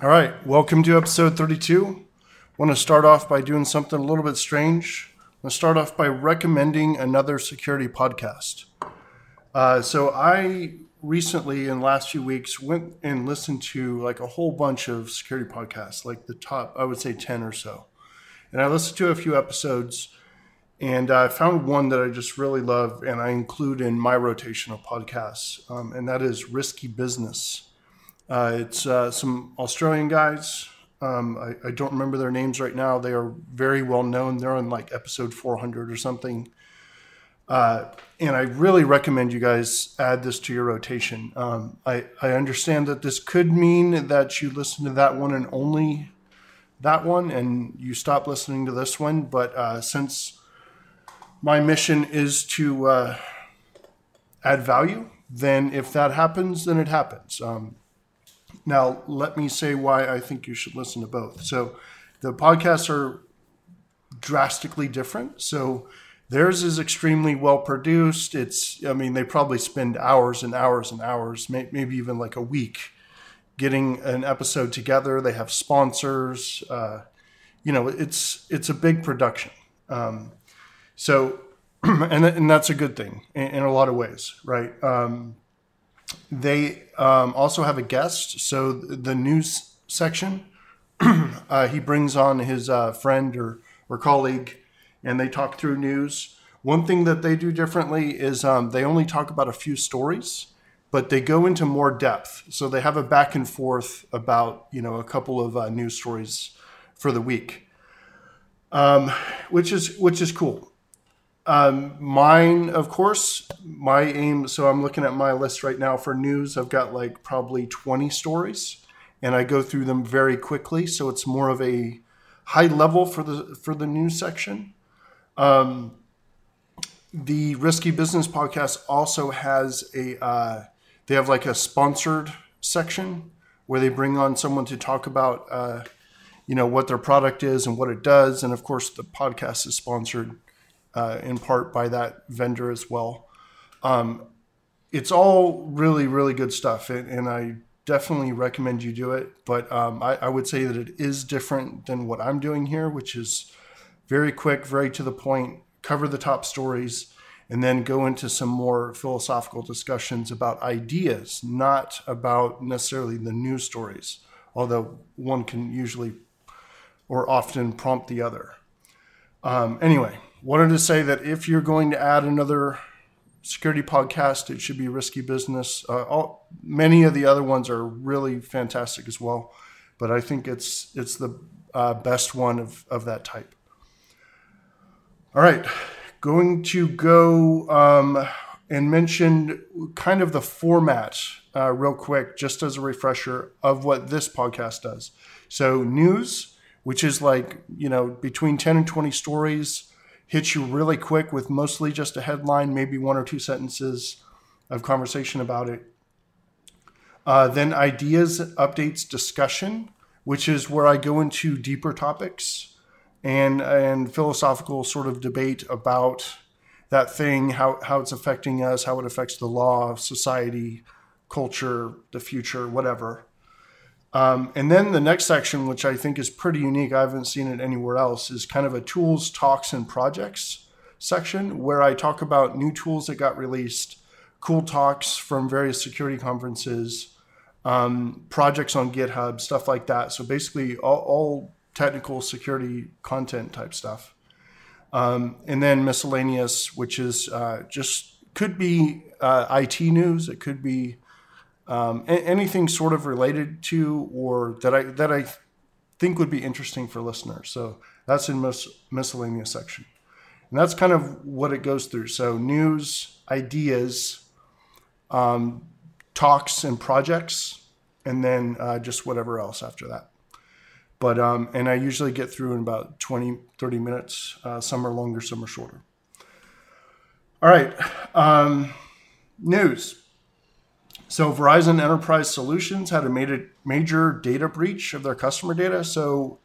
All right, welcome to episode 32. I want to start off by doing something a little bit strange. I'm going to start off by recommending another security podcast. So I recently, in the last few weeks, went and listened to like a whole bunch of security podcasts, like the top, I would say 10 or so. And I listened to a few episodes and I found one that I just really love and I include in my rotation of podcasts, and that is Risky Business. It's some Australian guys. I don't remember their names right now. They are very well known. They're on like episode 400 or something. And I really recommend you guys add this to your rotation. I understand that this could mean that you listen to that one and only that one and you stop listening to this one. But since my mission is to add value, then if that happens, then it happens. Now, let me say why I think you should listen to both. So the podcasts are drastically different. So theirs is extremely well produced. They probably spend hours and hours and hours, maybe even like a week getting an episode together. They have sponsors. It's a big production. And that's a good thing in a lot of ways, right? They also have a guest. So the news section, he brings on his friend or colleague, and they talk through news. One thing that they do differently is they only talk about a few stories, but they go into more depth. So they have a back and forth about a couple of news stories for the week, which is cool. Mine, of course, my aim, so I'm looking at my list right now for news. I've got like probably 20 stories and I go through them very quickly. So it's more of a high level for the news section. The Risky Business podcast also has they have like a sponsored section where they bring on someone to talk about, what their product is and what it does. And of course the podcast is sponsored in part by that vendor as well. It's all really, really good stuff. And I definitely recommend you do it. But I would say that it is different than what I'm doing here, which is very quick, very to the point, cover the top stories, and then go into some more philosophical discussions about ideas, not about necessarily the news stories, although one can usually or often prompt the other. Anyway. Wanted to say that if you're going to add another security podcast, it should be Risky Business. Many of the other ones are really fantastic as well, but I think it's the best one of that type. All right, going to go and mention kind of the format real quick, just as a refresher of what this podcast does. So news, which is like, between 10 and 20 stories, hits you really quick with mostly just a headline, maybe one or two sentences of conversation about it. Then ideas, updates, discussion, which is where I go into deeper topics and philosophical sort of debate about that thing, how it's affecting us, how it affects the law, society, culture, the future, whatever. And then the next section, which I think is pretty unique, I haven't seen it anywhere else, is kind of a tools, talks, and projects section where I talk about new tools that got released, cool talks from various security conferences, projects on GitHub, stuff like that. So basically all technical security content type stuff. And then miscellaneous, which is just could be IT news. It could be anything sort of related to or that I think would be interesting for listeners. So that's in miscellaneous section. And that's kind of what it goes through. So news, ideas, talks and projects, and then just whatever else after that. But and I usually get through in about 20, 30 minutes. Some are longer, some are shorter. All right. News. So Verizon Enterprise Solutions had a major data breach of their customer data. So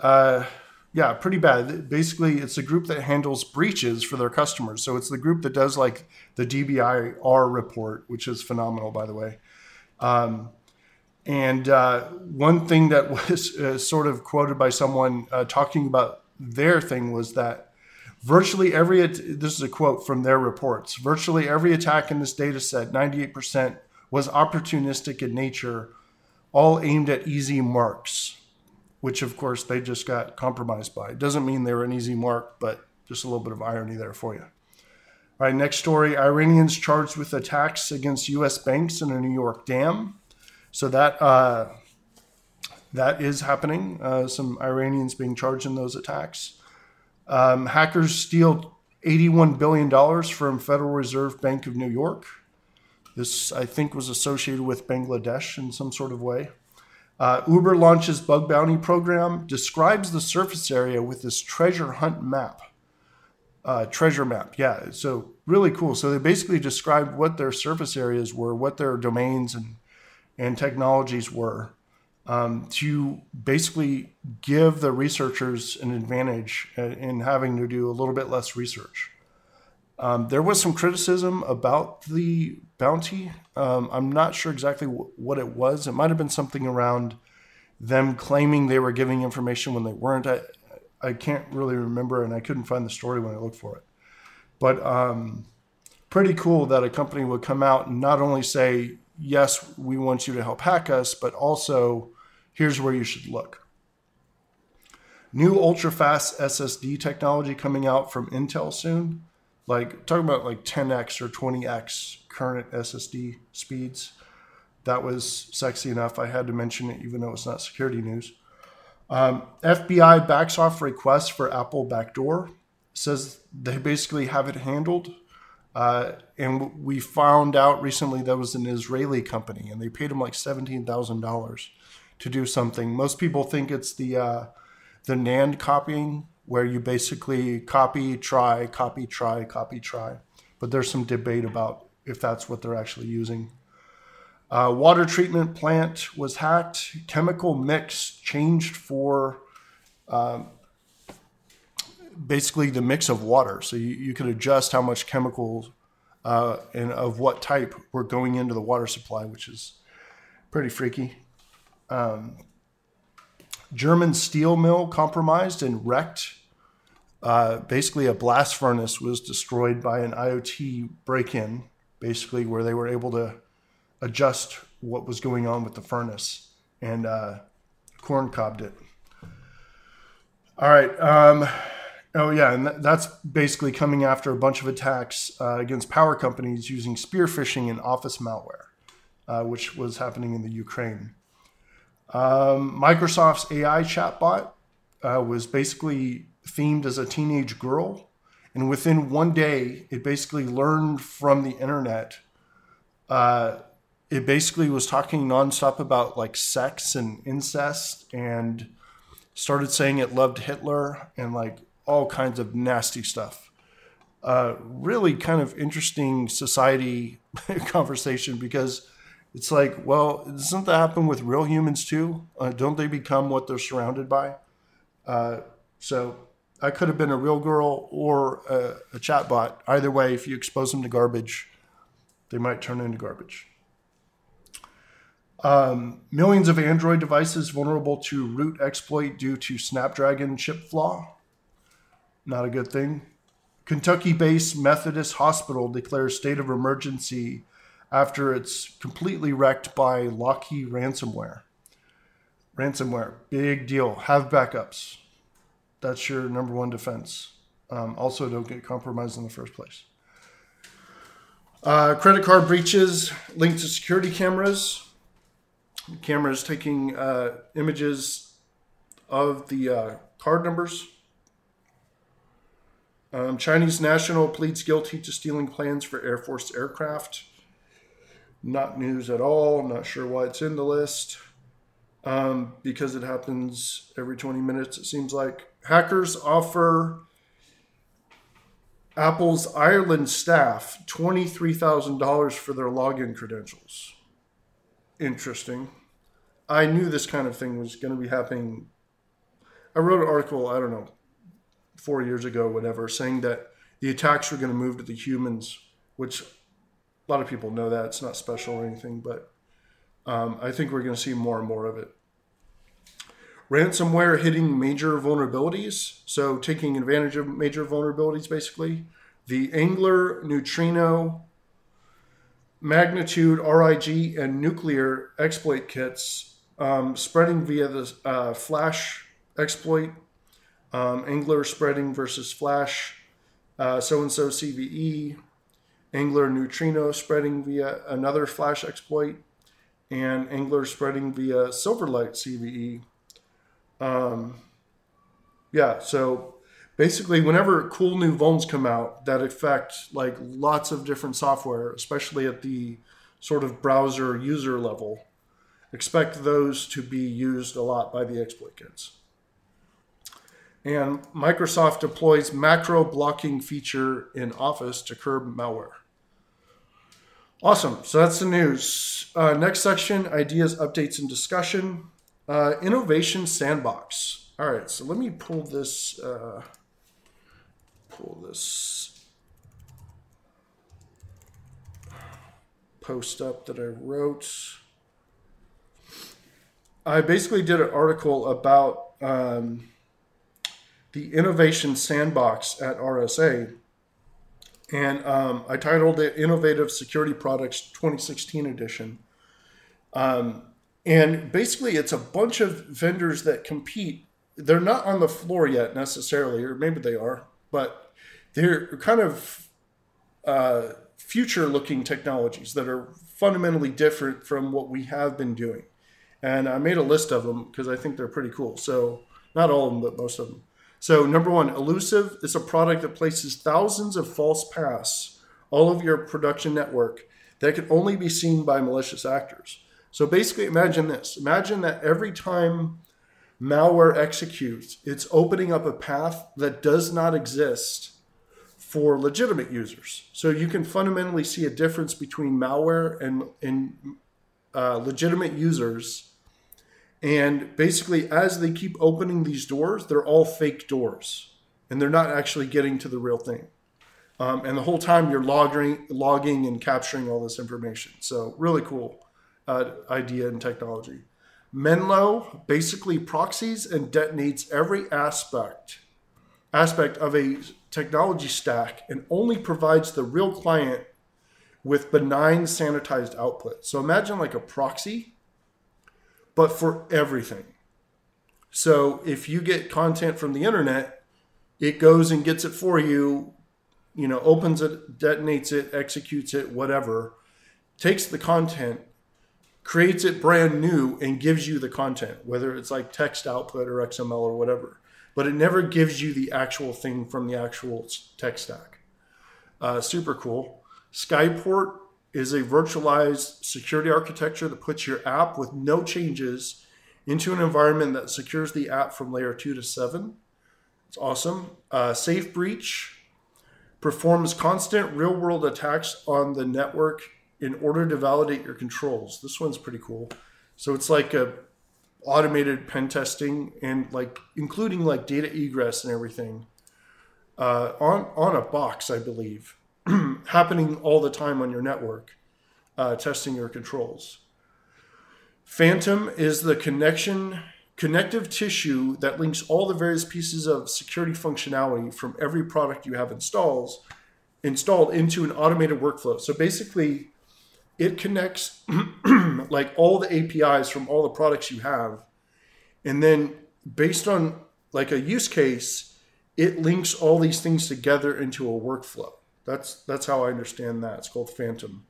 pretty bad. Basically, it's the group that handles breaches for their customers. So it's the group that does like the DBIR report, which is phenomenal, by the way. And one thing that was sort of quoted by someone talking about their thing was that virtually every, this is a quote from their reports, virtually every attack in this data set, 98%, was opportunistic in nature, all aimed at easy marks, which of course they just got compromised by. It doesn't mean they were an easy mark, but just a little bit of irony there for you. All right, next story, Iranians charged with attacks against U.S. banks in a New York dam. So that that is happening, some Iranians being charged in those attacks. Hackers steal $81 billion from Federal Reserve Bank of New York. This, I think, was associated with Bangladesh in some sort of way. Uber launches bug bounty program, describes the surface area with this treasure hunt map. Treasure map, yeah, so really cool. So they basically described what their surface areas were, what their domains and technologies were, to basically give the researchers an advantage in having to do a little bit less research. There was some criticism about the bounty. I'm not sure exactly what it was. It might have been something around them claiming they were giving information when they weren't. I can't really remember, and I couldn't find the story when I looked for it. But pretty cool that a company would come out and not only say, yes, we want you to help hack us, but also here's where you should look. New ultra-fast SSD technology coming out from Intel soon. Like, talking about like 10x or 20x current SSD speeds. That was sexy enough. I had to mention it, even though it's not security news. FBI backs off requests for Apple backdoor. Says they basically have it handled. And we found out recently that was an Israeli company, and they paid them like $17,000 to do something. Most people think it's the NAND copying, where you basically copy, try. But there's some debate about if that's what they're actually using. Water treatment plant was hacked. Chemical mix changed for basically the mix of water. So you could adjust how much chemicals and of what type were going into the water supply, which is pretty freaky. German steel mill compromised and wrecked. Basically a blast furnace was destroyed by an IoT break-in, basically where they were able to adjust what was going on with the furnace and corn cobbed it. All right. Oh, yeah, and that's basically coming after a bunch of attacks against power companies using spear phishing and office malware, which was happening in the Ukraine. Microsoft's AI chatbot was basically themed as a teenage girl, and within one day, it basically learned from the internet. It basically was talking nonstop about like sex and incest, and started saying it loved Hitler and like all kinds of nasty stuff. Really kind of interesting society conversation, because it's like, well, doesn't that happen with real humans too? Don't they become what they're surrounded by? So I could have been a real girl or a chatbot. Either way, if you expose them to garbage, they might turn into garbage. Millions of Android devices vulnerable to root exploit due to Snapdragon chip flaw. Not a good thing. Kentucky-based Methodist Hospital declares state of emergency after it's completely wrecked by Locky ransomware. Ransomware, big deal. Have backups. That's your number one defense. Also, don't get compromised in the first place. Credit card breaches linked to security cameras. Cameras taking images of the card numbers. Chinese national pleads guilty to stealing plans for Air Force aircraft. Not news at all. Not sure why it's in the list. Because it happens every 20 minutes, it seems like. Hackers offer Apple's Ireland staff $23,000 for their login credentials. Interesting. I knew this kind of thing was going to be happening. I wrote an article, I don't know, 4 years ago, whatever, saying that the attacks were going to move to the humans, which a lot of people know that. It's not special or anything, but I think we're going to see more and more of it. Ransomware hitting major vulnerabilities, so taking advantage of major vulnerabilities, basically. The Angler, Neutrino, Magnitude, RIG, and Nuclear exploit kits spreading via the Flash exploit. Angler spreading versus Flash, so-and-so CVE. Angler, Neutrino spreading via another Flash exploit. And Angler spreading via Silverlight CVE. Yeah, so basically whenever cool new vulns come out that affect like lots of different software, especially at the sort of browser user level, expect those to be used a lot by the exploit kits. And Microsoft deploys macro blocking feature in Office to curb malware. Awesome, so that's the news. Next section, ideas, updates, and discussion. Innovation sandbox. All right, so let me pull this post up that I wrote. I basically did an article about the innovation sandbox at RSA, and I titled it Innovative Security Products 2016 Edition. And basically, it's a bunch of vendors that compete. They're not on the floor yet necessarily, or maybe they are, but they're kind of future-looking technologies that are fundamentally different from what we have been doing. And I made a list of them because I think they're pretty cool. So not all of them, but most of them. So number one, Elusive is a product that places thousands of false paths all over your production network that can only be seen by malicious actors. So basically, imagine this. Imagine that every time malware executes, it's opening up a path that does not exist for legitimate users. So you can fundamentally see a difference between malware and legitimate users. And basically, as they keep opening these doors, they're all fake doors. And they're not actually getting to the real thing. And the whole time, you're logging and capturing all this information. So really cool. Idea and technology. Menlo basically proxies and detonates every aspect of a technology stack and only provides the real client with benign sanitized output. So imagine like a proxy, but for everything. So if you get content from the internet, it goes and gets it for you, you know, opens it, detonates it, executes it, whatever, takes the content, creates it brand new, and gives you the content, whether it's like text output or XML or whatever. But it never gives you the actual thing from the actual tech stack. Super cool. Skyport is a virtualized security architecture that puts your app with no changes into an environment that secures the app from layer 2 to 7. It's awesome. Safe Breach performs constant real-world attacks on the network in order to validate your controls. This one's pretty cool. So it's like a automated pen testing and like including like data egress and everything on a box, I believe, happening all the time on your network, testing your controls. Phantom is the connective tissue that links all the various pieces of security functionality from every product you have installed into an automated workflow. So basically, it connects like all the APIs from all the products you have. And then based on like a use case, it links all these things together into a workflow. That's how I understand that. It's called Phantom.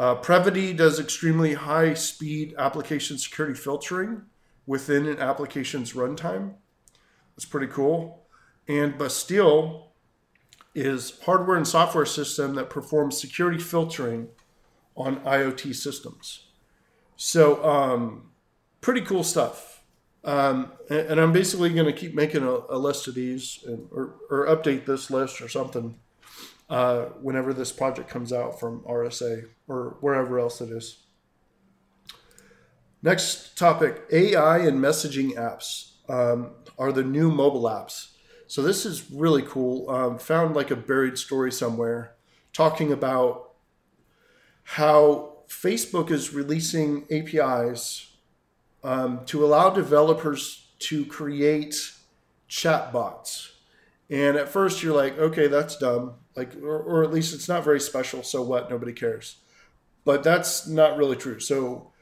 Prevety does extremely high speed application security filtering within an application's runtime. That's pretty cool. And Bastille is hardware and software system that performs security filtering on IoT systems. So pretty cool stuff. And I'm basically going to keep making a list of these or update this list or something whenever this project comes out from RSA or wherever else it is. Next topic, AI and messaging apps are the new mobile apps. So this is really cool. Found like a buried story somewhere talking about how Facebook is releasing APIs to allow developers to create chatbots. And at first you're like, okay, that's dumb. Like, or at least it's not very special. So what? Nobody cares. But that's not really true. So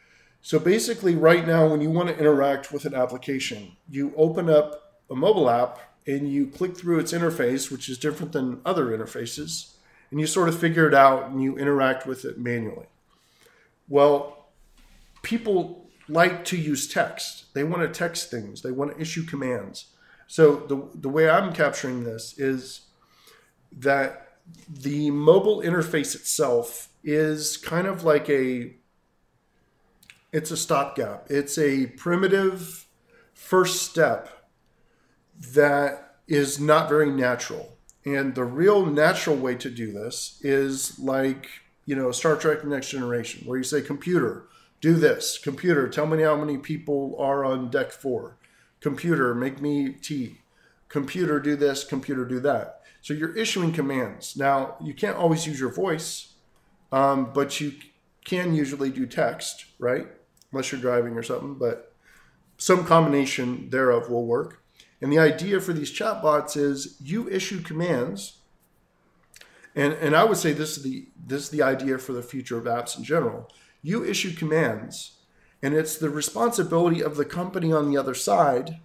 basically right now, when you want to interact with an application, you open up a mobile app and you click through its interface, which is different than other interfaces. And you sort of figure it out and you interact with it manually. Well, people like to use text. They want to text things. They want to issue commands. So the way I'm capturing this is that the mobile interface itself is kind of like it's a stopgap. It's a primitive first step that is not very natural. And the real natural way to do this is like, you know, Star Trek Next Generation, where you say, computer, do this. Computer, tell me how many people are on deck 4. Computer, make me tea. Computer, do this. Computer, do that. So you're issuing commands. Now, you can't always use your voice, but you can usually do text, right? Unless you're driving or something, but some combination thereof will work. And the idea for these chatbots is you issue commands. And I would say this is the idea for the future of apps in general. You issue commands, and it's the responsibility of the company on the other side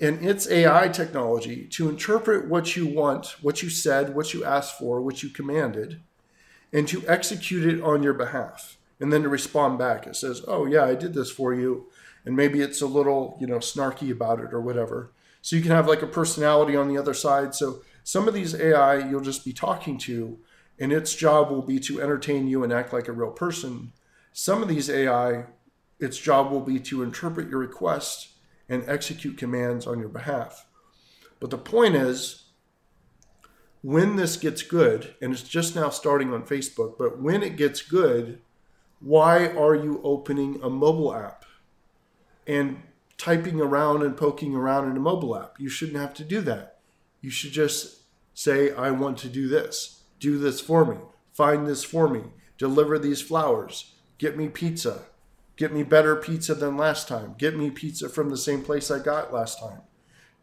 and its AI technology to interpret what you want, what you said, what you asked for, what you commanded, and to execute it on your behalf. And then to respond back. It says, oh, yeah, I did this for you. And maybe it's a little, you know, snarky about it or whatever. So you can have like a personality on the other side. So some of these AI you'll just be talking to, and its job will be to entertain you and act like a real person. Some of these AI, its job will be to interpret your request and execute commands on your behalf. But the point is, when this gets good, and it's just now starting on Facebook, but when it gets good, why are you opening a mobile app and typing around and poking around in a mobile app? You shouldn't have to do that. You should just say, I want to do this for me, find this for me, deliver these flowers, get me pizza, get me better pizza than last time, get me pizza from the same place I got last time,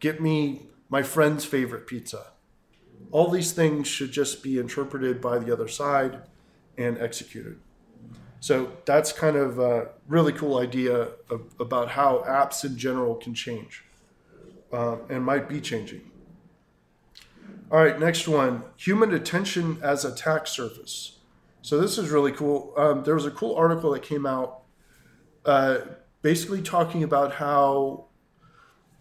get me my friend's favorite pizza. All these things should just be interpreted by the other side and executed. So that's kind of a really cool idea about how apps in general can change and might be changing. All right, next one, human attention as attack surface. So this is really cool. There was a cool article that came out basically talking about how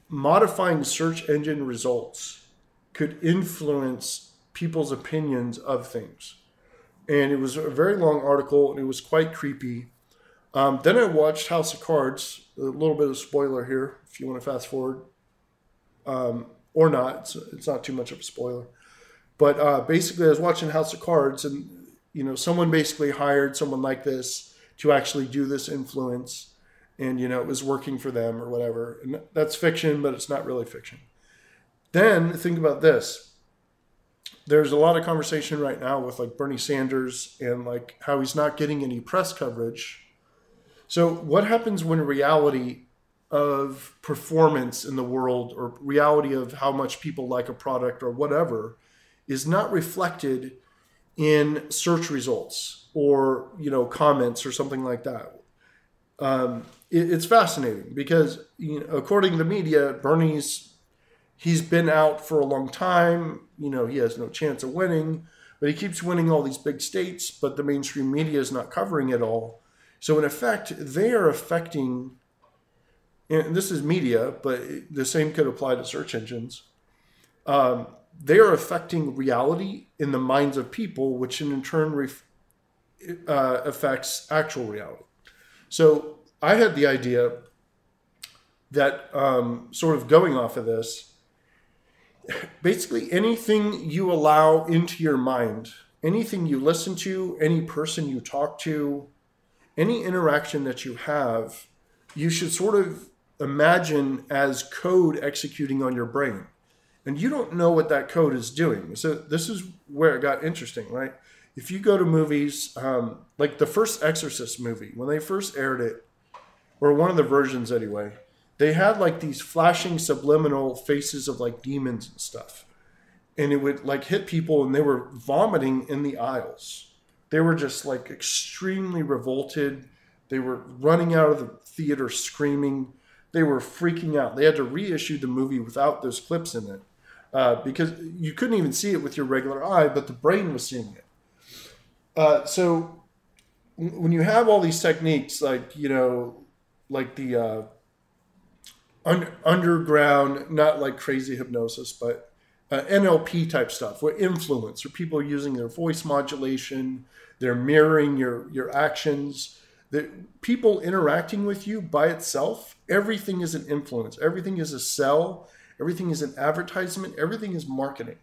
modifying search engine results could influence people's opinions of things. And it was a very long article, and it was quite creepy. Then I watched House of Cards, a little bit of spoiler here, if you want to fast forward. Or not, it's not too much of a spoiler. But basically I was watching House of Cards and, you know, someone basically hired someone like this to actually do this influence and, you know, it was working for them or whatever. And that's fiction, but it's not really fiction. Then think about this. There's a lot of conversation right now with like Bernie Sanders and like how he's not getting any press coverage. So what happens when reality of performance in the world or reality of how much people like a product or whatever is not reflected in search results or, you know, comments or something like that. It's fascinating because, you know, according to the media, he's been out for a long time. You know, he has no chance of winning, but he keeps winning all these big states, but the mainstream media is not covering it all. So in effect, they are affecting. And this is media, but the same could apply to search engines. They are affecting reality in the minds of people, which in turn affects actual reality. So I had the idea that sort of going off of this, basically anything you allow into your mind, anything you listen to, any person you talk to, any interaction that you have, you should sort of imagine as code executing on your brain. And you don't know what that code is doing. So this is where it got interesting, right? if you go to movies, like the first Exorcist movie, when they first aired it, or one of the versions anyway, they had like these flashing subliminal faces of like demons and stuff. And it would like hit people and they were vomiting in the aisles. They were just like extremely revolted. They were running out of the theater screaming. They were freaking out. They had to reissue the movie without those clips in it because you couldn't even see it with your regular eye, but the brain was seeing it. So when you have all these techniques, like, you know, like the underground, not like crazy hypnosis, but NLP type stuff, where influence, or people using their voice modulation, they're mirroring your actions, that people interacting with you by itself, everything is an influence. Everything is a sell. Everything is an advertisement. Everything is marketing.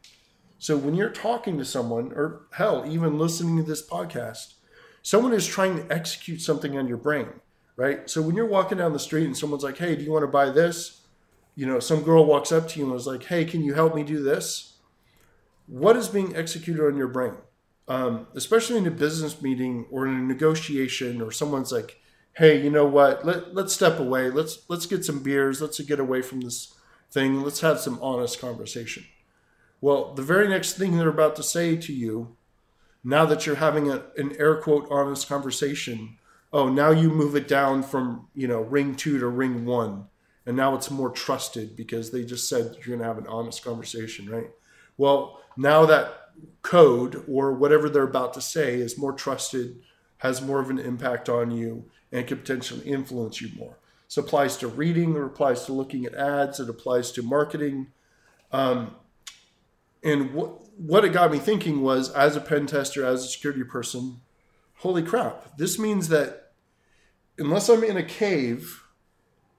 So when you're talking to someone, or hell, even listening to this podcast, someone is trying to execute something on your brain, right? So when you're walking down the street and someone's like, hey, do you want to buy this? You know, some girl walks up to you and was like, hey, can you help me do this? What is being executed on your brain? Especially in a business meeting or in a negotiation, or someone's like, hey, you know what, let's step away. Let's get some beers. Let's get away from this thing. Let's have some honest conversation. Well, the very next thing they're about to say to you, now that you're having an air quote honest conversation, oh, now you move it down from, you know, ring 2 to ring 1. And now it's more trusted because they just said you're going to have an honest conversation, right? Well, now that code or whatever they're about to say is more trusted, has more of an impact on you, and can potentially influence you more. So it applies to reading, it applies to looking at ads, it applies to marketing. And what it got me thinking was, as a pen tester, as a security person, holy crap, this means that unless I'm in a cave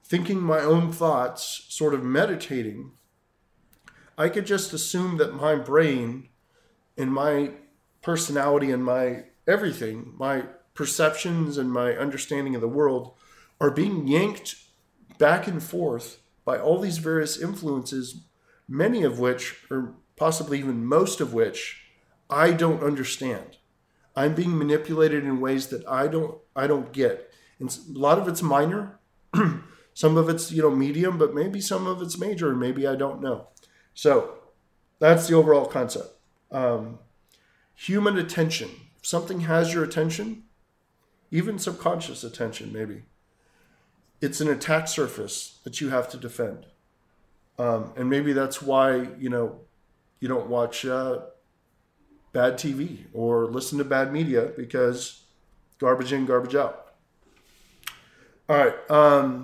thinking my own thoughts, sort of meditating, I could just assume that my brain and my personality and my everything, my perceptions and my understanding of the world are being yanked back and forth by all these various influences, many of which, or possibly even most of which, I don't understand. I'm being manipulated in ways that I don't get. And a lot of it's minor. Some of it's, you know, medium, but maybe some of it's major, and maybe I don't know. So that's the overall concept. Human attention. If something has your attention, even subconscious attention maybe, it's an attack surface that you have to defend. And maybe that's why, you know, you don't watch bad TV or listen to bad media, because garbage in, garbage out. All right.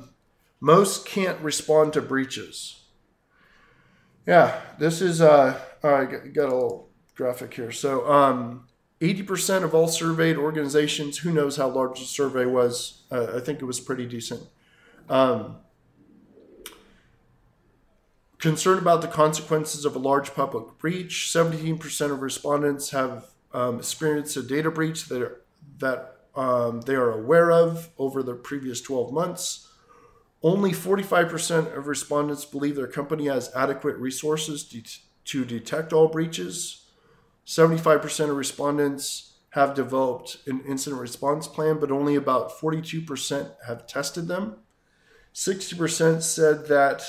Most can't respond to breaches. Yeah, this is, all right, got a little graphic here. So 80% of all surveyed organizations, who knows how large the survey was. I think it was pretty decent. Concerned about the consequences of a large public breach. 17% of respondents have experienced a data breach that they are aware of over the previous 12 months. Only 45% of respondents believe their company has adequate resources to detect all breaches. 75% of respondents have developed an incident response plan, but only about 42% have tested them. 60% said that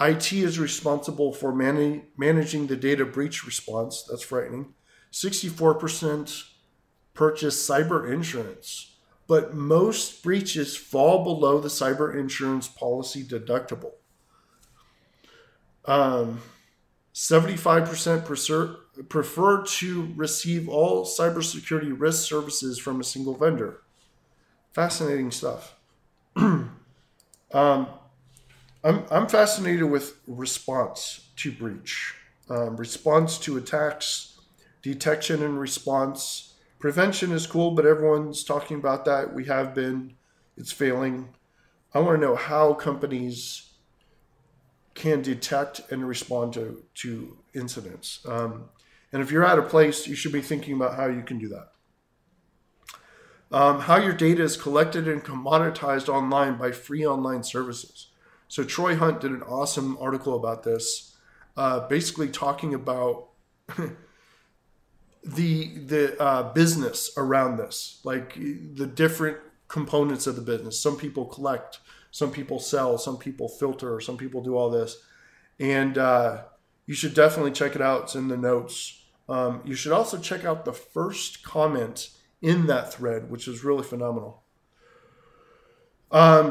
IT is responsible for managing the data breach response. That's frightening. 64% purchase cyber insurance, but most breaches fall below the cyber insurance policy deductible. 75% prefer to receive all cybersecurity risk services from a single vendor. Fascinating stuff. I'm fascinated with response to breach, response to attacks, detection and response. Prevention is cool, but everyone's talking about that. We have been. It's failing. I want to know how companies can detect and respond to incidents. And if you're at a place, you should be thinking about how you can do that. How your data is collected and commoditized online by free online services. So Troy Hunt did an awesome article about this, basically talking about the business around this, like the different components of the business. Some people collect, some people sell, some people filter, some people do all this. And you should definitely check it out. It's in the notes. You should also check out the first comment in that thread, which is really phenomenal.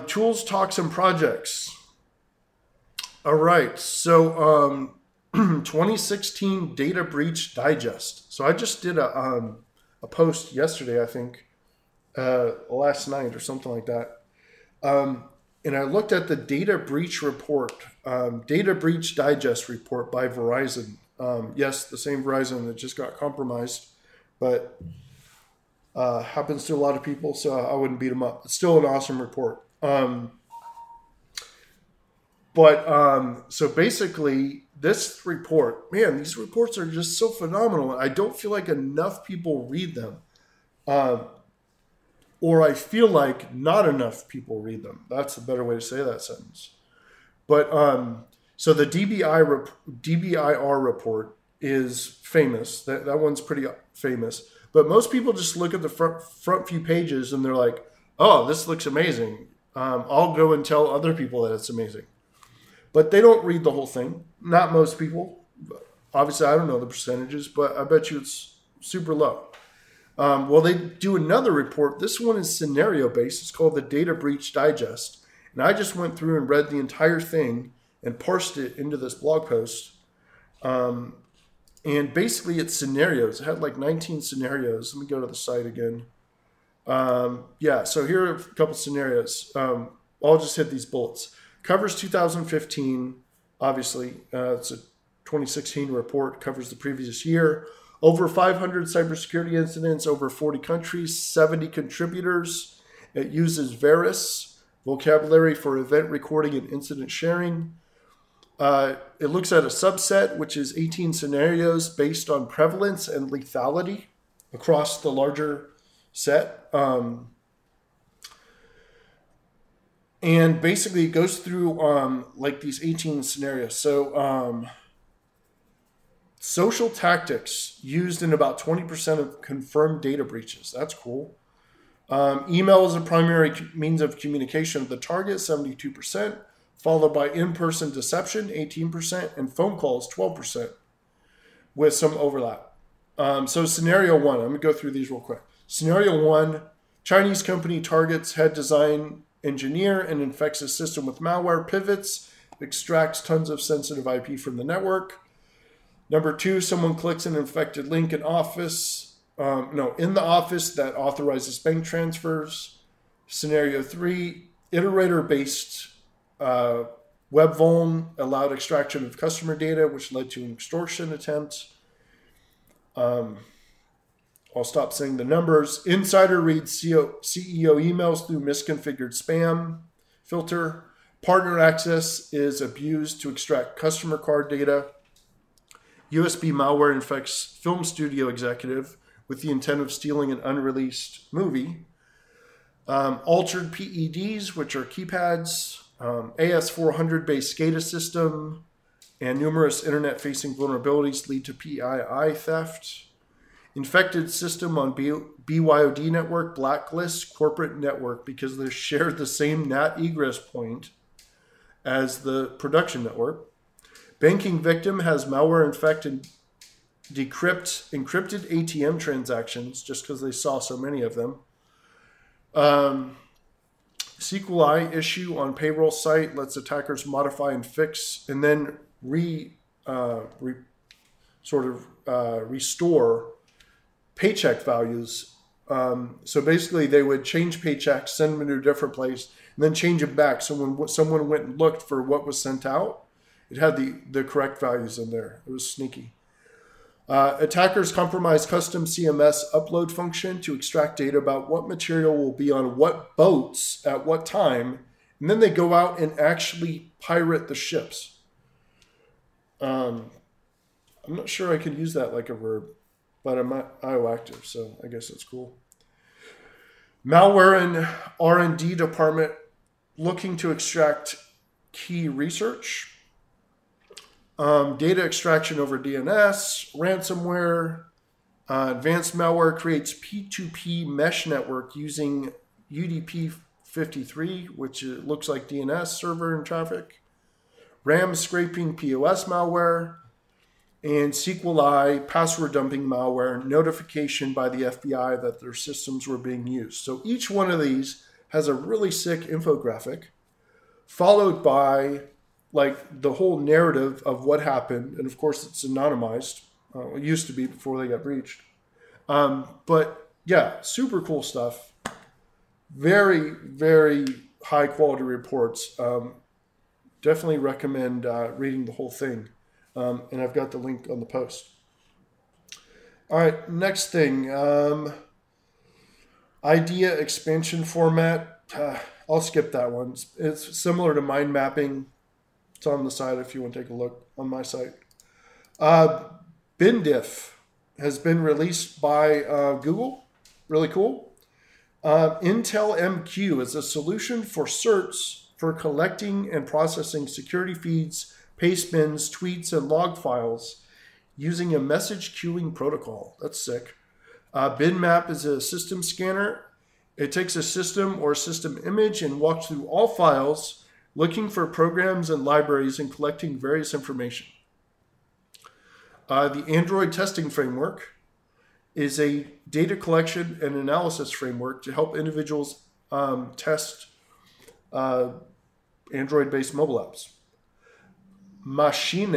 Tools, talks, and projects. All right, so 2016 Data Breach Digest. So I just did a post yesterday, I think, last night or something like that. And I looked at the Data Breach Report, Data Breach Digest Report by Verizon. Yes, the same Verizon that just got compromised, but happens to a lot of people, so I wouldn't beat them up. It's still an awesome report. So basically, this report, man, these reports are just so phenomenal. I don't feel like enough people read them. Or I feel like not enough people read them. That's a better way to say that sentence. But so the DBIR report is famous. That one's pretty famous. But most people just look at the front few pages and they're like, oh, this looks amazing. I'll go and tell other people that it's amazing. But they don't read the whole thing. Not most people. Obviously, I don't know the percentages, but I bet you it's super low. Well, they do another report. This one is scenario-based. It's called the Data Breach Digest. And I just went through and read the entire thing and parsed it into this blog post. And basically, it's scenarios. It had like 19 scenarios. Let me go to the site again. Yeah, so here are a couple scenarios. I'll just hit these bullets. Covers 2015, obviously. It's a 2016 report. Covers the previous year. Over 500 cybersecurity incidents, over 40 countries, 70 contributors. It uses Veris, vocabulary for event recording and incident sharing. It looks at a subset, which is 18 scenarios based on prevalence and lethality across the larger set. And basically, it goes through like these 18 scenarios. So social tactics used in about 20% of confirmed data breaches. That's cool. Email is a primary means of communication of the target, 72%, followed by in-person deception, 18%, and phone calls, 12%, with some overlap. So scenario one, I'm going to go through these real quick. Scenario one, Chinese company targets head design engineer and infects his system with malware, pivots, extracts tons of sensitive IP from the network. Number two, someone clicks an infected link in the office that authorizes bank transfers. Scenario three, iterator-based web vuln allowed extraction of customer data, which led to an extortion attempt. I'll stop saying the numbers. Insider reads CEO emails through misconfigured spam filter. Partner access is abused to extract customer card data. USB malware infects film studio executive with the intent of stealing an unreleased movie. Altered PEDs, which are keypads, AS400-based SCADA system, and numerous internet-facing vulnerabilities lead to PII theft. Infected system on BYOD network blacklists corporate network because they share the same NAT egress point as the production network. Banking victim has malware infected, encrypted ATM transactions just because they saw so many of them. SQLi issue on payroll site lets attackers modify and fix and then restore paycheck values. So basically, they would change paychecks, send them to a different place, and then change them back. So when someone went and looked for what was sent out, it had the correct values in there. It was sneaky. Attackers compromise custom CMS upload function to extract data about what material will be on what boats at what time. And then they go out and actually pirate the ships. I'm not sure I could use that like a verb, but I'm IO active, so I guess that's cool. Malware and R&D department looking to extract key research. Data extraction over DNS, ransomware, Advanced malware creates P2P mesh network using UDP-53, which looks like DNS server and traffic. RAM scraping POS malware. And SQLi password dumping malware notification by the FBI that their systems were being used. So each one of these has a really sick infographic, followed by like the whole narrative of what happened. And of course, it's anonymized. It used to be before they got breached. But yeah, super cool stuff. Very, very high quality reports. Definitely recommend reading the whole thing. And I've got the link on the post. All right, next thing. Idea expansion format. I'll skip that one. It's similar to mind mapping. It's on the side if you want to take a look on my site. BINDIF has been released by Google. Really cool. Intel MQ is a solution for certs for collecting and processing security feeds, paste bins, tweets, and log files using a message queuing protocol. That's sick. BinMap is a system scanner. It takes a system or system image and walks through all files, looking for programs and libraries and collecting various information. The Android testing framework is a data collection and analysis framework to help individuals test Android-based mobile apps. Machine,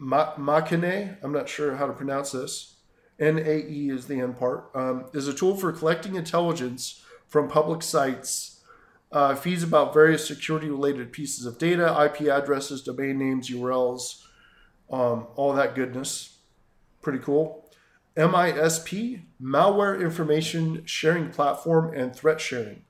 I'm not sure how to pronounce this, N-A-E is the end part, is a tool for collecting intelligence from public sites, feeds about various security-related pieces of data, IP addresses, domain names, URLs, all that goodness. Pretty cool. MISP, Malware Information Sharing Platform and Threat Sharing.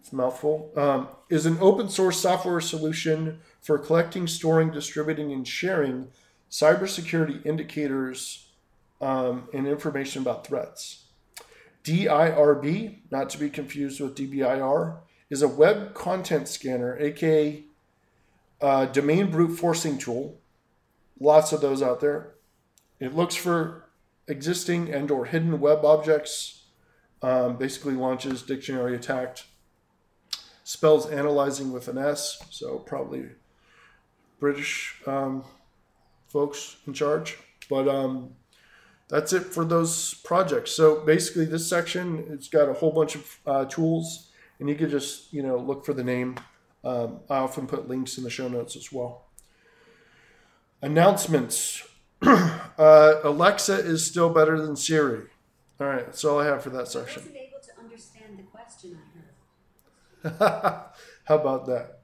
It's a mouthful. Is an open source software solution for collecting, storing, distributing, and sharing cybersecurity indicators and information about threats. DIRB, not to be confused with DBIR, is a web content scanner, aka domain brute forcing tool. Lots of those out there. It looks for existing and or hidden web objects, basically launches dictionary attacked, spells analyzing with an S, so probably British folks in charge. But that's it for those projects. So basically this section, it's got a whole bunch of tools, and you could just, you know, look for the name. I often put links in the show notes as well. Announcements. Alexa is still better than Siri. All right, that's all I have for that section. I wasn't able to understand the question I heard. How about that?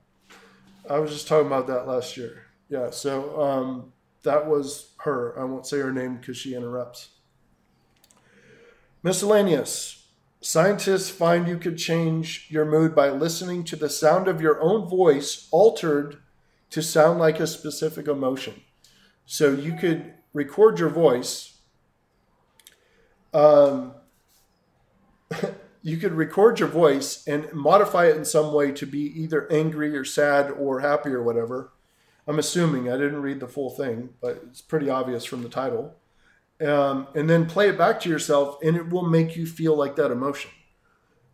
I was just talking about that last year. Yeah, so that was her. I won't say her name because she interrupts. Miscellaneous. Scientists find you could change your mood by listening to the sound of your own voice altered to sound like a specific emotion. So you could record your voice. You could record your voice and modify it in some way to be either angry or sad or happy or whatever. I'm assuming. I didn't read the full thing, but it's pretty obvious from the title. And then play it back to yourself, and it will make you feel like that emotion,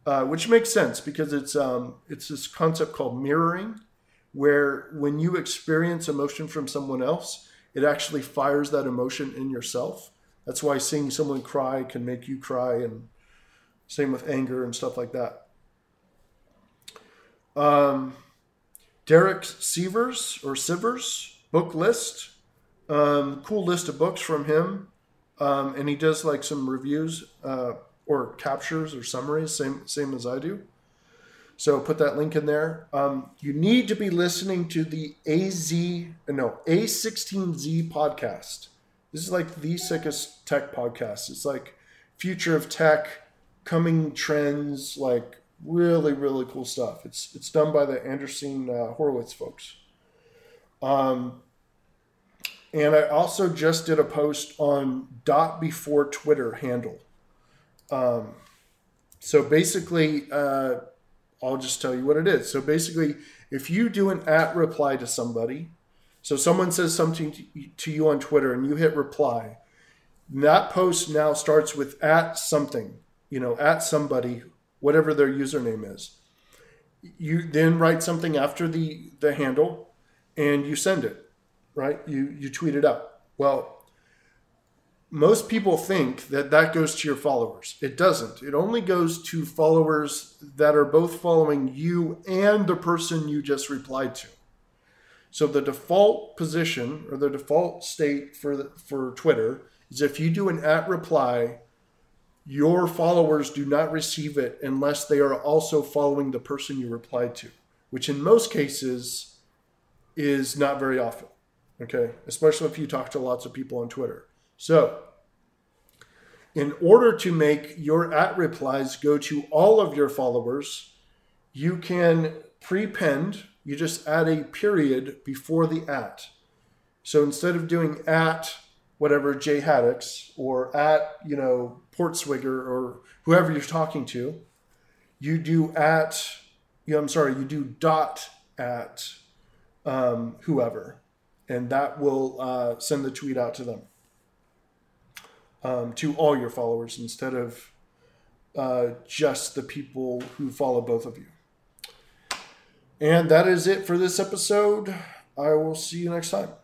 which makes sense because it's this concept called mirroring, where when you experience emotion from someone else, it actually fires that emotion in yourself. That's why seeing someone cry can make you cry, and same with anger and stuff like that. Derek Sivers' book list, cool list of books from him. And he does like some reviews or captures or summaries, same as I do. So put that link in there. You need to be listening to the A16Z podcast. This is like the sickest tech podcast. It's like future of tech, coming trends, like really, really cool stuff. It's done by the Anderson Horowitz folks. And I also just did a post on @before Twitter handle. So basically, I'll just tell you what it is. So basically, if you do an @reply to somebody, so someone says something to you on Twitter and you hit reply, That post now starts with at something, you know, at somebody, whatever their username is. You then write something after the handle and you send it, right? You tweet it out. Well, most people think that that goes to your followers. It doesn't. It only goes to followers that are both following you and the person you just replied to. So the default position or the default state for Twitter is if you do an at reply, your followers do not receive it unless they are also following the person you replied to, which in most cases is not very often, okay? Especially if you talk to lots of people on Twitter. So in order to make your at replies go to all of your followers, you can prepend, you just add a period before the at. So instead of doing at whatever J Haddix or at, you know, Portswigger or whoever you're talking to, you do at, you know, I'm sorry, you do dot at whoever, and that will send the tweet out to them. To all your followers instead of just the people who follow both of you. And that is it for this episode. I will see you next time.